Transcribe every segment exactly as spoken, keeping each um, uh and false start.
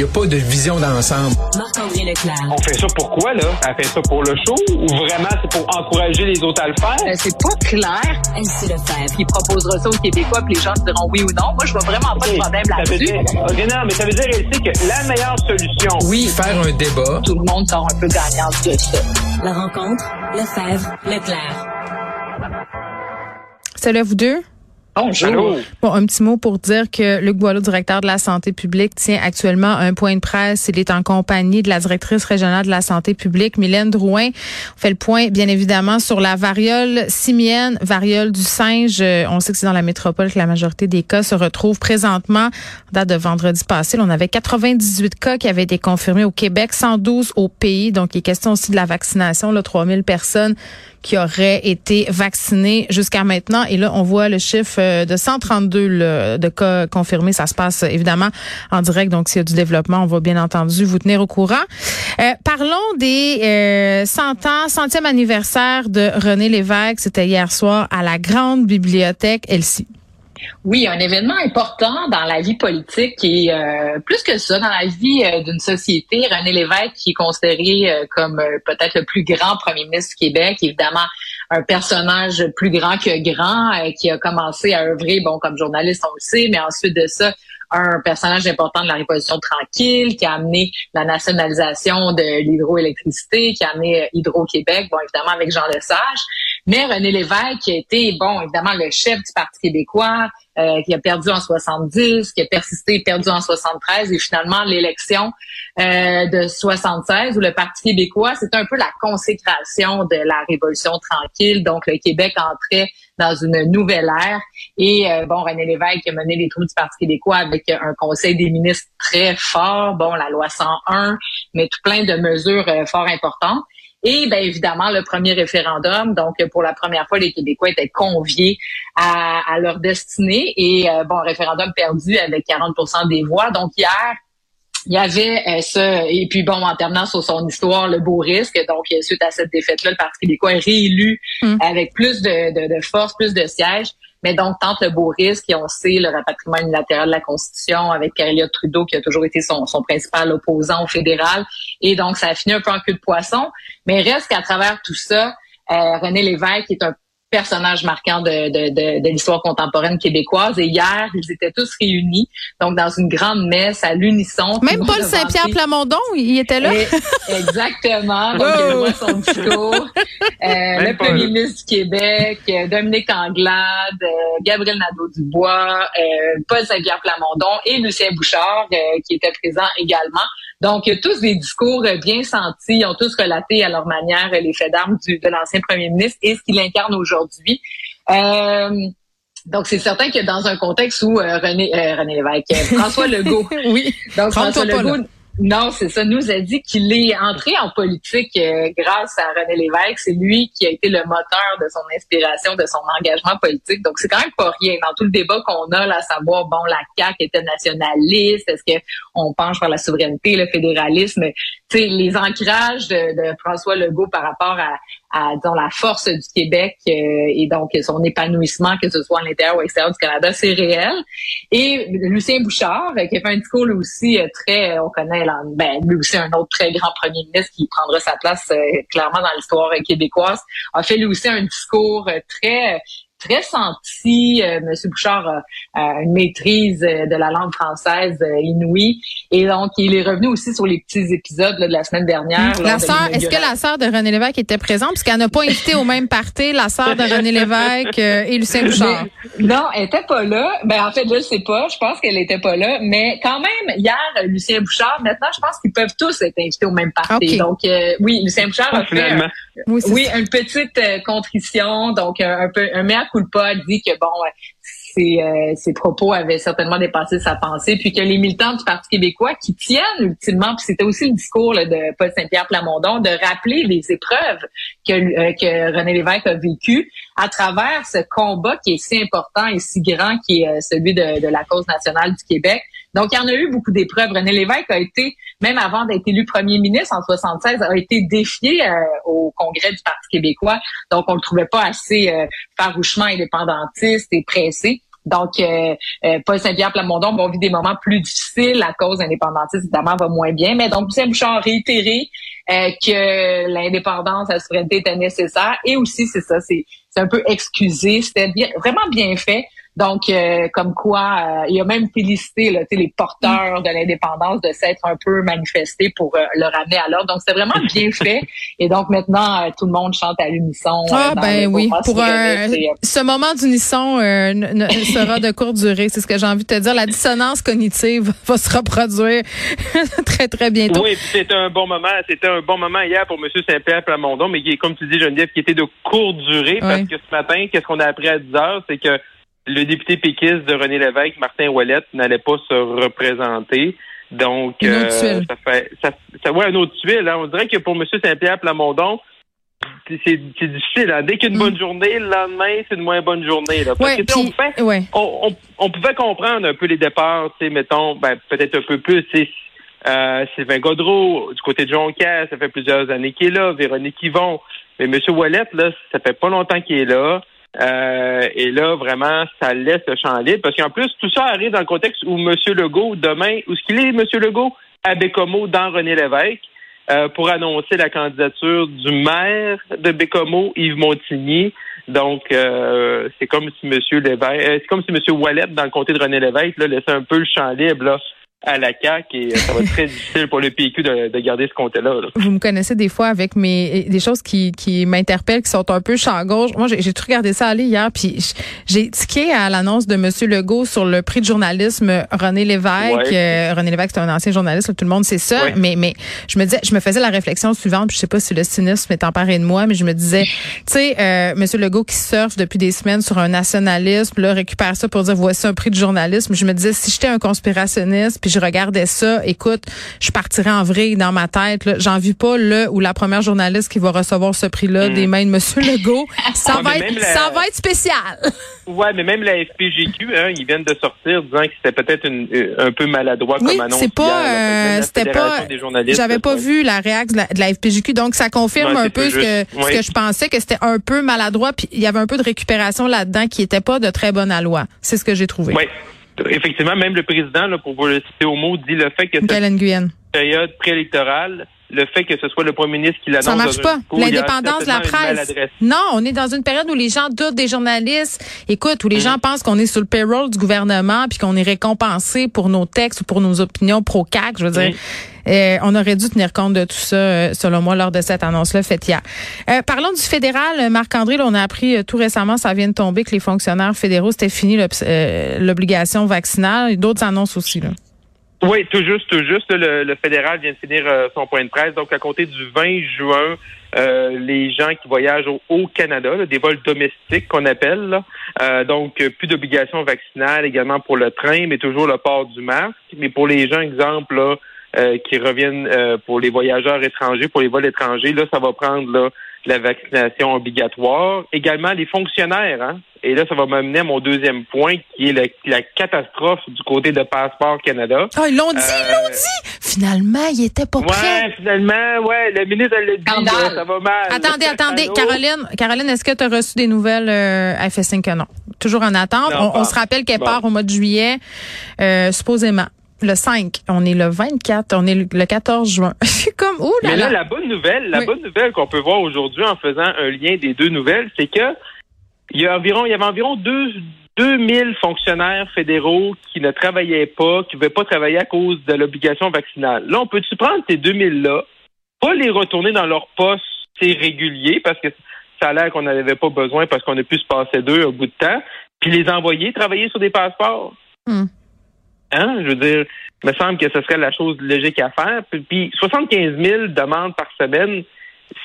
Il n'y a pas de vision d'ensemble. Marc-André Leclerc. On fait ça pour quoi, là? Elle fait ça pour le show? Ou vraiment, c'est pour encourager les autres à le faire? Euh, c'est pas clair. Elle sait le faire. Il proposera ça aux Québécois, puis les gens diront oui ou non. Moi, je vois vraiment pas okay. de problème là-dessus. Dire... Okay, non, mais ça veut dire, elle sait que la meilleure solution... Oui, faire un débat. Tout le monde sort un peu gagnant de ça. La rencontre, Lefebvre, Leclerc. Salut à vous deux. Bonjour. Allô. Bon, un petit mot pour dire que Luc Boileau, directeur de la santé publique, tient actuellement un point de presse. Il est en compagnie de la directrice régionale de la santé publique, Mylène Drouin. On fait le point, bien évidemment, sur la variole simienne, variole du singe. On sait que c'est dans la métropole que la majorité des cas se retrouvent présentement. En date de vendredi passé, on avait quatre-vingt-dix-huit cas qui avaient été confirmés au Québec, cent douze au pays. Donc, il est question aussi de la vaccination, là, trois mille personnes qui auraient été vaccinés jusqu'à maintenant. Et là, on voit le chiffre de cent trente-deux là, de cas confirmés. Ça se passe évidemment en direct. Donc, s'il y a du développement, on va bien entendu vous tenir au courant. Euh, parlons des euh, cent ans, centième anniversaire de René Lévesque. C'était hier soir à la Grande Bibliothèque Elsie. Oui, un événement important dans la vie politique et euh, plus que ça, dans la vie euh, d'une société. René Lévesque, qui est considéré euh, comme euh, peut-être le plus grand premier ministre du Québec, évidemment un personnage plus grand que grand, euh, qui a commencé à œuvrer, bon, comme journaliste, on le sait, mais ensuite de ça, un personnage important de la Révolution tranquille, qui a amené la nationalisation de l'hydroélectricité, qui a amené Hydro-Québec, bon, évidemment avec Jean Lesage. Mais René Lévesque qui a été, bon, évidemment, le chef du Parti québécois, euh, qui a perdu en soixante-dix, qui a persisté, perdu en soixante-treize, et finalement l'élection euh, de soixante-seize, où le Parti québécois, c'était un peu la consécration de la Révolution tranquille. Donc, le Québec entrait dans une nouvelle ère. Et euh, bon, René Lévesque a mené les troupes du Parti québécois avec un conseil des ministres très fort, bon, la loi cent un, mais tout plein de mesures euh, fort importantes. Et bien évidemment, le premier référendum, donc pour la première fois, les Québécois étaient conviés à, à leur destinée. Et euh, bon, référendum perdu avec quarante pour cent des voix. Donc hier, il y avait euh, ce... Et puis bon, en terminant sur son histoire, le beau risque. Donc suite à cette défaite-là, le Parti québécois est réélu mmh. avec plus de, de, de force, plus de sièges. Mais donc, tente le beau risque et on sait le rapatriement unilatéral de la Constitution avec Pierre Elliott Trudeau qui a toujours été son, son principal opposant au fédéral. Et donc, ça a fini un peu en queue de poisson. Mais reste qu'à travers tout ça, euh, René Lévesque est un personnage marquant de, de, de, de l'histoire contemporaine québécoise. Et hier, ils étaient tous réunis, donc dans une grande messe à l'unisson. Même Paul Saint-Pierre Plamondon, il était là. Et, exactement. Donc, oh. il voit son discours. euh, le Paul. Premier ministre du Québec, euh, Dominique Anglade, euh, Gabriel Nadeau-Dubois, euh, Paul Saint-Pierre Plamondon et Lucien Bouchard, euh, qui était présent également. Donc, il y a tous des discours bien sentis. Ils ont tous relaté à leur manière les faits d'armes du, de l'ancien premier ministre et ce qu'il incarne aujourd'hui. Euh, donc, c'est certain que dans un contexte où euh, René, euh, René Lévesque, François Legault. oui, donc François Legault, là. Non, c'est ça, nous a dit qu'il est entré en politique euh, grâce à René Lévesque. C'est lui qui a été le moteur de son inspiration, de son engagement politique. Donc, c'est quand même pas rien. Dans tout le débat qu'on a, là, à savoir, bon, la C A Q était nationaliste, est-ce que on penche vers la souveraineté, le fédéralisme, tu sais, les ancrages de, de François Legault par rapport à, à disons, la force du Québec euh, et donc son épanouissement, que ce soit à l'intérieur ou à l'extérieur du Canada, c'est réel. Et Lucien Bouchard, euh, qui a fait un discours, là aussi, euh, très, euh, on connaît, ben, lui aussi un autre très grand premier ministre qui prendra sa place euh, clairement dans l'histoire euh, québécoise, a fait lui aussi un discours euh, très très senti. Euh, Monsieur Bouchard a euh, une maîtrise euh, de la langue française euh, inouïe et donc il est revenu aussi sur les petits épisodes là, de la semaine dernière. Mmh. La sœur, est-ce que la sœur de René Lévesque était présente puisqu'elle n'a pas invité au même party la sœur de René Lévesque euh, et Lucien Bouchard? Mais, non, elle était pas là. Ben en fait, là, je sais pas. Je pense qu'elle était pas là, mais quand même hier Lucien Bouchard. Maintenant, je pense qu'ils peuvent tous être invités au même party. Okay. Donc euh, oui, Lucien Bouchard ah, a fait un, oui, oui une petite euh, contrition, donc un, un peu un meilleur Coulpa dit que, bon, ses, euh, ses propos avaient certainement dépassé sa pensée, puis que les militants du Parti québécois qui tiennent ultimement, puis c'était aussi le discours là, de Paul Saint-Pierre Plamondon, de rappeler les épreuves que, euh, que René Lévesque a vécues à travers ce combat qui est si important et si grand, qui est euh, celui de, de la cause nationale du Québec. Donc, il y en a eu beaucoup d'épreuves. René Lévesque a été, même avant d'être élu premier ministre en soixante-seize, a été défié euh, au Congrès du Parti québécois. Donc, on le trouvait pas assez euh, farouchement indépendantiste et pressé. Donc, euh, euh, Paul Saint-Pierre Plamondon va vivre des moments plus difficiles. La cause indépendantiste, évidemment, va moins bien. Mais donc, Lucien Bouchard a réitéré euh, que l'indépendance, la souveraineté était nécessaire. Et aussi, c'est ça, c'est, c'est un peu excusé. C'était bien, vraiment bien fait. Donc, euh, comme quoi, euh, il a même félicité là, les porteurs de l'indépendance de s'être un peu manifestés pour euh, le ramener à l'ordre. Donc, c'était vraiment bien fait. Et donc, maintenant, euh, tout le monde chante à l'unisson. Ah, euh, ben oui. Pour un, ce moment d'unisson euh, ne, ne sera de courte durée. C'est ce que j'ai envie de te dire. La dissonance cognitive va se reproduire très, très bientôt. Oui, c'était un bon moment. C'était un bon moment hier pour M. Saint-Pierre Plamondon, mais qui, comme tu dis, Geneviève, qui était de courte durée. Oui. Parce que ce matin, qu'est-ce qu'on a appris à dix heures? C'est que le député péquiste de René Lévesque, Martin Ouellet, n'allait pas se représenter. Donc, euh, ça fait, ça, ça ouais, un autre tuile. Hein. On dirait que pour M. Saint-Pierre Plamondon, c'est, c'est difficile. Hein. Dès qu'une mm. bonne journée, le lendemain, c'est une moins bonne journée. Là. Parce ouais, que, pis, on, fait, ouais. on, on, on pouvait comprendre un peu les départs, mettons, ben, peut-être un peu plus. Euh, Sylvain Gaudreau, du côté de Jonquière, ça fait plusieurs années qu'il est là. Véronique Yvon. Mais M. Ouellet, là, ça fait pas longtemps qu'il est là. Euh, et là, vraiment, ça laisse le champ libre. Parce qu'en plus, tout ça arrive dans le contexte où M. Legault, demain, où est-ce qu'il est, M. Legault, à Bécomo, dans René Lévesque, euh, pour annoncer la candidature du maire de Bécomo, Yves Montigny. Donc, euh, c'est comme si M. Lévesque, euh, c'est comme si M. Ouellet, dans le comté de René Lévesque, là, laissait un peu le champ libre, là, à la C A Q, et ça va être très difficile pour le P Q de, de garder ce compte-là. Là. Vous me connaissez des fois avec mes des choses qui qui m'interpellent, qui sont un peu champ gauche. Moi, j'ai, j'ai tout regardé ça aller hier, puis j'ai tiqué à l'annonce de M. Legault sur le prix de journalisme René Lévesque. Ouais. Euh, René Lévesque, c'est un ancien journaliste, là, tout le monde sait ça. Ouais. Mais mais je me disais, je me faisais la réflexion suivante, puis je sais pas si le cynisme est emparé de moi, mais je me disais, tu sais, euh, M. Legault qui surfe depuis des semaines sur un nationalisme, là, récupère ça pour dire voici un prix de journalisme. Je me disais, si j'étais un conspirationniste, puis je regardais ça, écoute, je partirais en vrille dans ma tête. Là. J'en vis pas le ou la première journaliste qui va recevoir ce prix-là mmh. des mains de M. Legault. Ça, non, va, être, la... ça va être spécial. Ouais, mais même la F P J Q, hein, ils viennent de sortir disant que c'était peut-être une, un peu maladroit oui, comme annonce. C'est pas, hier, là, c'était pas. J'avais pas vu la réaction de la, de la F P J Q, donc ça confirme ouais, un peu ce que, oui. ce que je pensais, que c'était un peu maladroit, puis il y avait un peu de récupération là-dedans qui n'était pas de très bonne alloi. C'est ce que j'ai trouvé. Oui. Effectivement, même le président, là, pour vous le citer au mot, dit le fait que cette période préélectorale, le fait que ce soit le premier ministre qui l'annonce. Ça marche pas. Coup, l'indépendance de la presse. Non, on est dans une période où les gens doutent des journalistes. Écoute, où les mmh. gens pensent qu'on est sur le payroll du gouvernement puis qu'on est récompensé pour nos textes ou pour nos opinions pro-C A C. Je veux dire, mmh. euh, on aurait dû tenir compte de tout ça, selon moi, lors de cette annonce-là faite hier. Euh, parlons du fédéral. Marc-André, là, on a appris euh, tout récemment, ça vient de tomber, que les fonctionnaires fédéraux, c'était fini euh, l'obligation vaccinale. Et d'autres annonces aussi, là. Oui, tout juste, tout juste. Le, le fédéral vient de finir euh, son point de presse. Donc, à compter du vingt juin, euh, les gens qui voyagent au, au Canada, là, des vols domestiques qu'on appelle, là, euh, donc plus d'obligation vaccinale également pour le train, mais toujours le port du masque. Mais pour les gens, exemple, là, euh, qui reviennent euh, pour les voyageurs étrangers, pour les vols étrangers, là, ça va prendre là, la vaccination obligatoire. Également, les fonctionnaires, hein. Et là, ça va m'amener à mon deuxième point, qui est la, la catastrophe du côté de Passeport Canada. Ah, ils l'ont dit, euh, ils l'ont dit! Finalement, il était pas ouais, prêt. Ouais, finalement, ouais, le ministre elle l'a dit, là, ça va mal. Attendez, attendez, Caroline, Caroline, est-ce que tu as reçu des nouvelles euh, à F S cinq que non? Toujours en attente. Non, on, on se rappelle qu'elle bon. part au mois de juillet, euh, supposément. Le cinq, on est le vingt-quatre, on est le quatorze juin. Comme où là. Mais là, la bonne nouvelle, la oui. bonne nouvelle qu'on peut voir aujourd'hui en faisant un lien des deux nouvelles, c'est que Il y a environ, il y avait environ deux, deux mille fonctionnaires fédéraux qui ne travaillaient pas, qui ne pouvaient pas travailler à cause de l'obligation vaccinale. Là, on peut-tu prendre ces deux mille-là, pas les retourner dans leur poste, c'est régulier, parce que ça a l'air qu'on n'en avait pas besoin parce qu'on a pu se passer d'eux au bout de temps, puis les envoyer travailler sur des passeports? Mm. Hein? Je veux dire, il me semble que ce serait la chose logique à faire. Puis soixante-quinze mille demandes par semaine,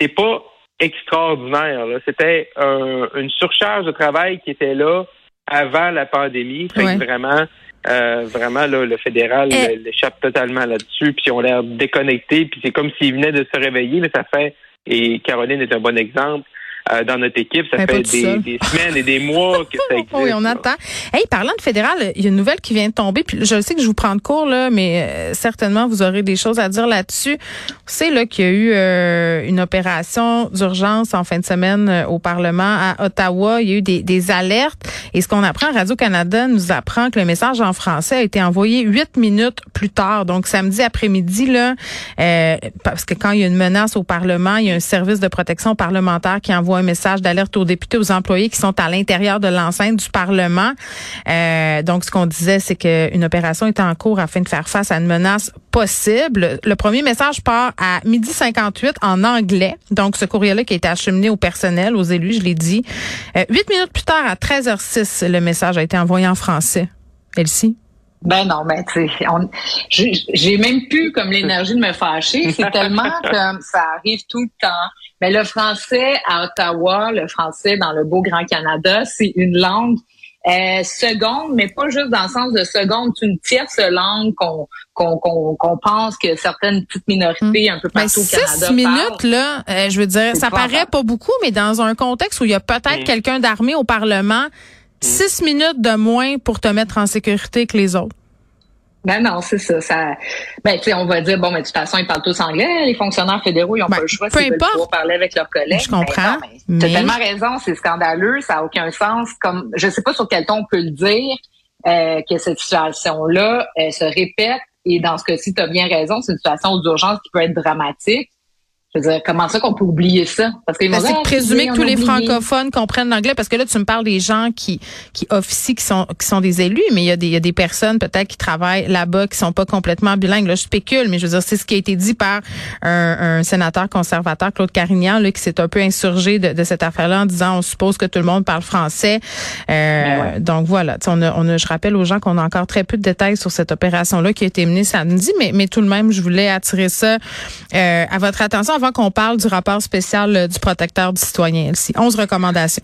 c'est pas extraordinaire. Là. C'était un, une surcharge de travail qui était là avant la pandémie. Fait ouais. que vraiment, euh, vraiment là, le fédéral Et... l'échappe totalement là-dessus. Puis ils ont l'air déconnectés. Puis c'est comme s'ils venaient de se réveiller, mais ça fait. Et Caroline est un bon exemple. euh, dans notre équipe. Ça mais fait des, des semaines et des mois que ça existe. Oui, on attend. Hey, parlant de fédéral, il y a une nouvelle qui vient de tomber. Puis je sais que je vous prends de court, là, mais euh, certainement, vous aurez des choses à dire là-dessus. On sait là, qu'il y a eu euh, une opération d'urgence en fin de semaine euh, au Parlement à Ottawa. Il y a eu des, des alertes. Et ce qu'on apprend, Radio-Canada nous apprend que le message en français a été envoyé huit minutes plus tard. Donc, samedi après-midi, là, euh, parce que quand il y a une menace au Parlement, il y a un service de protection parlementaire qui envoie un message d'alerte aux députés, aux employés qui sont à l'intérieur de l'enceinte du Parlement. Euh, donc, ce qu'on disait, c'est qu'une opération est en cours afin de faire face à une menace possible. Le premier message part à midi cinquante-huit en anglais. Donc, ce courrier-là qui a été acheminé au personnel, aux élus, je l'ai dit. Euh, huit minutes plus tard, à treize heures six, le message a été envoyé en français. Elsie? Ben non, ben tu sais, j'ai, j'ai même plus comme l'énergie de me fâcher. C'est tellement comme ça arrive tout le temps. Mais le français à Ottawa, le français dans le beau Grand Canada, c'est une langue euh, seconde, mais pas juste dans le sens de seconde, c'est une tierce langue qu'on qu'on qu'on, qu'on pense que certaines petites minorités mmh. un peu partout ben, au Canada. Six minutes parlent. Là, euh, je veux dire, c'est ça paraît grave. Pas beaucoup, mais dans un contexte où il y a peut-être mmh. quelqu'un d'armé au Parlement. Six minutes de moins pour te mettre en sécurité que les autres. Ben non, c'est ça. ça ben, tu sais, on va dire, bon, mais de toute façon, ils parlent tous anglais. Les fonctionnaires fédéraux, ils n'ont ben, pas le choix s'ils veulent pouvoir parler avec leurs collègues. Je comprends. Ben mais... Tu as tellement raison, c'est scandaleux, ça n'a aucun sens. Comme, je ne sais pas sur quel ton on peut le dire euh, que cette situation-là euh, se répète. Et dans ce cas-ci, tu as bien raison, c'est une situation d'urgence qui peut être dramatique. Je veux dire, comment ça qu'on peut oublier ça? Parce que ben, c'est de présumer que tous les francophones comprennent l'anglais, parce que là, tu me parles des gens qui, qui officient, qui sont, qui sont des élus, mais il y a des, il y a des personnes, peut-être, qui travaillent là-bas, qui sont pas complètement bilingues, là. Je spécule, mais je veux dire, c'est ce qui a été dit par un, un sénateur conservateur, Claude Carignan, là, qui s'est un peu insurgé de, de cette affaire-là en disant, on suppose que tout le monde parle français. Euh, ouais. Donc voilà. Tu sais, on a, on a, je rappelle aux gens qu'on a encore très peu de détails sur cette opération-là qui a été menée samedi, mais, mais tout de même, je voulais attirer ça, euh, à votre attention. Avant qu'on parle du rapport spécial du protecteur du citoyen, ici, onze recommandations.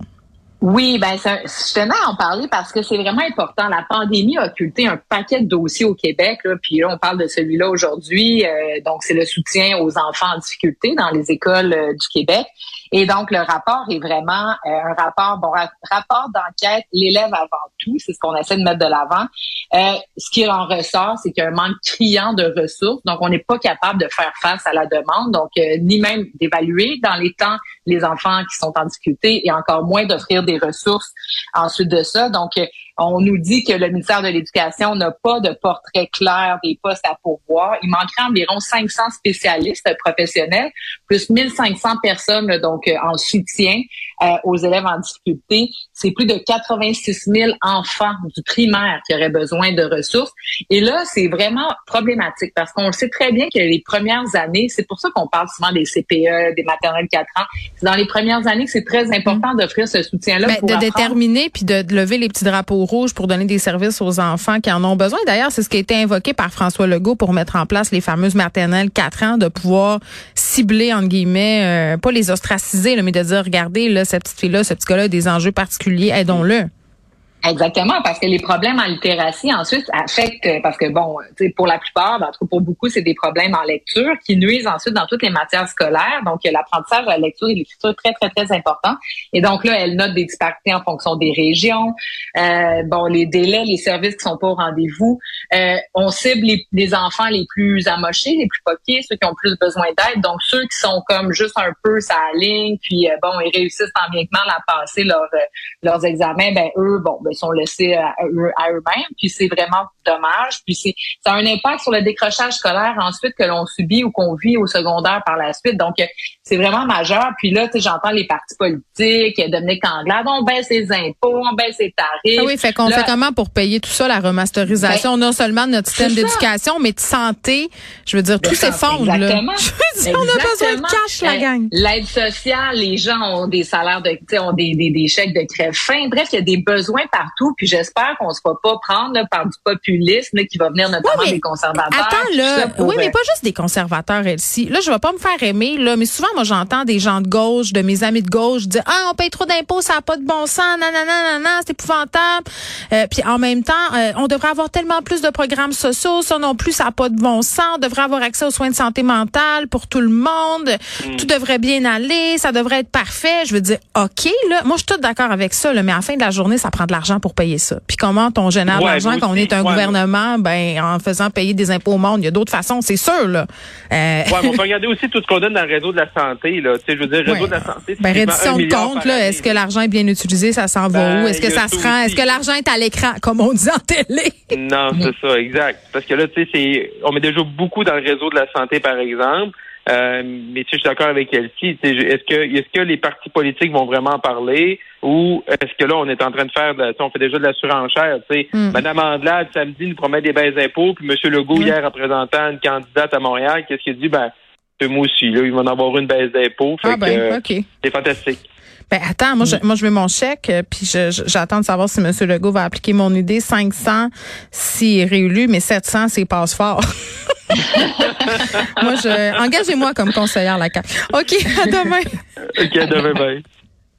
Oui, ben ça, je tenais à en parler parce que c'est vraiment important. La pandémie a occulté un paquet de dossiers au Québec, là, puis là, on parle de celui-là aujourd'hui. Euh, donc, c'est le soutien aux enfants en difficulté dans les écoles euh, du Québec. Et donc, le rapport est vraiment euh, un rapport, bon, ra- rapport d'enquête, l'élève avant tout, c'est ce qu'on essaie de mettre de l'avant. Euh, ce qui en ressort, c'est qu'il y a un manque criant de ressources. Donc, on n'est pas capable de faire face à la demande, donc euh, ni même d'évaluer dans les temps les enfants qui sont en difficulté et encore moins d'offrir des ressources ensuite de ça. Donc, on nous dit que le ministère de l'Éducation n'a pas de portrait clair des postes à pourvoir. Il manquerait environ cinq cents spécialistes professionnels, plus mille cinq cents personnes donc en soutien euh, aux élèves en difficulté. C'est plus de quatre-vingt-six mille enfants du primaire qui auraient besoin de ressources. Et là, c'est vraiment problématique parce qu'on sait très bien que les premières années, c'est pour ça qu'on parle souvent des C P E, des maternelles quatre ans, c'est dans les premières années que c'est très important mmh. d'offrir ce soutien-là. Mais pour de apprendre. Déterminer puis de lever les petits drapeaux rouges pour donner des services aux enfants qui en ont besoin. D'ailleurs, c'est ce qui a été invoqué par François Legault pour mettre en place les fameuses maternelles quatre ans, de pouvoir cibler, entre guillemets, euh, pas les ostraciser, là, mais de dire, regardez, là, cette petite fille-là, ce petit gars-là a des enjeux particuliers, aidons-le. Mmh. Exactement, parce que les problèmes en littératie, ensuite, affectent, parce que bon, tu sais, pour la plupart, en tout cas pour beaucoup, c'est des problèmes en lecture qui nuisent ensuite dans toutes les matières scolaires. Donc, l'apprentissage de la lecture et de l'écriture est très, très, très important. Et donc là, elle note des disparités en fonction des régions, euh, bon, les délais, les services qui sont pas au rendez-vous. Euh, on cible les, les enfants les plus amochés, les plus poqués, ceux qui ont plus besoin d'aide. Donc, ceux qui sont comme juste un peu sur la ligne, puis euh, bon, ils réussissent tant bien que mal à passer leur, euh, leurs examens, ben eux, bon, ben, sont laissés à, eux, à eux-mêmes, puis c'est vraiment dommage, puis c'est, ça a un impact sur le décrochage scolaire ensuite que l'on subit ou qu'on vit au secondaire par la suite, donc c'est vraiment majeur, puis là, tu sais, j'entends les partis politiques, Dominique Anglade, on baisse les impôts, on baisse les tarifs. Ah oui, fait qu'on là, fait comment pour payer tout ça, la remasterisation, ben, non seulement de notre système d'éducation, mais de santé, je veux dire, tout s'effondre, là. Exactement. Je veux dire, on a besoin de cash, la gang. L'aide sociale, les gens ont des salaires de, tu sais, ont des, des, des chèques de crève-faim, bref, il y a des besoins partout, puis j'espère qu'on se va pas prendre là, par du populisme là, qui va venir notamment oui, des conservateurs. Attends là, oui, mais pas juste des conservateurs, Elsie. Là, je vais pas me faire aimer, là, mais souvent, moi, j'entends des gens de gauche, de mes amis de gauche, dire « Ah, on paye trop d'impôts, ça n'a pas de bon sens, nanana, nanana, c'est épouvantable. Euh, » Puis en même temps, euh, on devrait avoir tellement plus de programmes sociaux, ça non plus, ça n'a pas de bon sens, on devrait avoir accès aux soins de santé mentale pour pour tout le monde, mm. tout devrait bien aller, ça devrait être parfait. Je veux dire, OK, là, moi, je suis toute d'accord avec ça, là, mais à la fin de la journée, ça prend de l'argent pour payer ça. Puis comment on génère de ouais, l'argent quand on est un ouais, gouvernement? Ben, en faisant payer des impôts au monde, il y a d'autres façons, c'est sûr, là. Euh... Oui, mais on peut regarder aussi tout ce qu'on donne dans le réseau de la santé, là. Tu sais, je veux dire, le réseau ouais, de la santé, c'est ben, réduction de compte, là, est-ce que l'argent est bien utilisé? Ça s'en ben, va où? Est-ce que ça se rend? Est-ce que l'argent est à l'écran, comme on dit en télé? Non, c'est ça, exact. Parce que là, tu sais, c'est, on met déjà beaucoup dans le réseau de la santé, par exemple. Euh, mais tu sais, je suis d'accord avec Elsie. Est-ce que, est-ce que les partis politiques vont vraiment en parler? Ou est-ce que là, on est en train de faire, de, on fait déjà de la surenchère, tu sais. Mm. Madame Anglade, samedi, nous promet des baisses d'impôts, puis Monsieur Legault, mm. hier, représentant une candidate à Montréal, qu'est-ce qu'il dit? Ben, c'est moi aussi, là, ils vont en avoir une baisse d'impôts. Ah ben, euh, OK. C'est fantastique. Ben attends, moi je, moi je mets mon chèque, puis je, je, j'attends de savoir si M. Legault va appliquer mon idée. cinq cents s'il est réélu, mais sept cents s'il passe fort. Moi je engagez-moi comme conseillère à la C A Q. OK, à demain. OK, à demain, bye.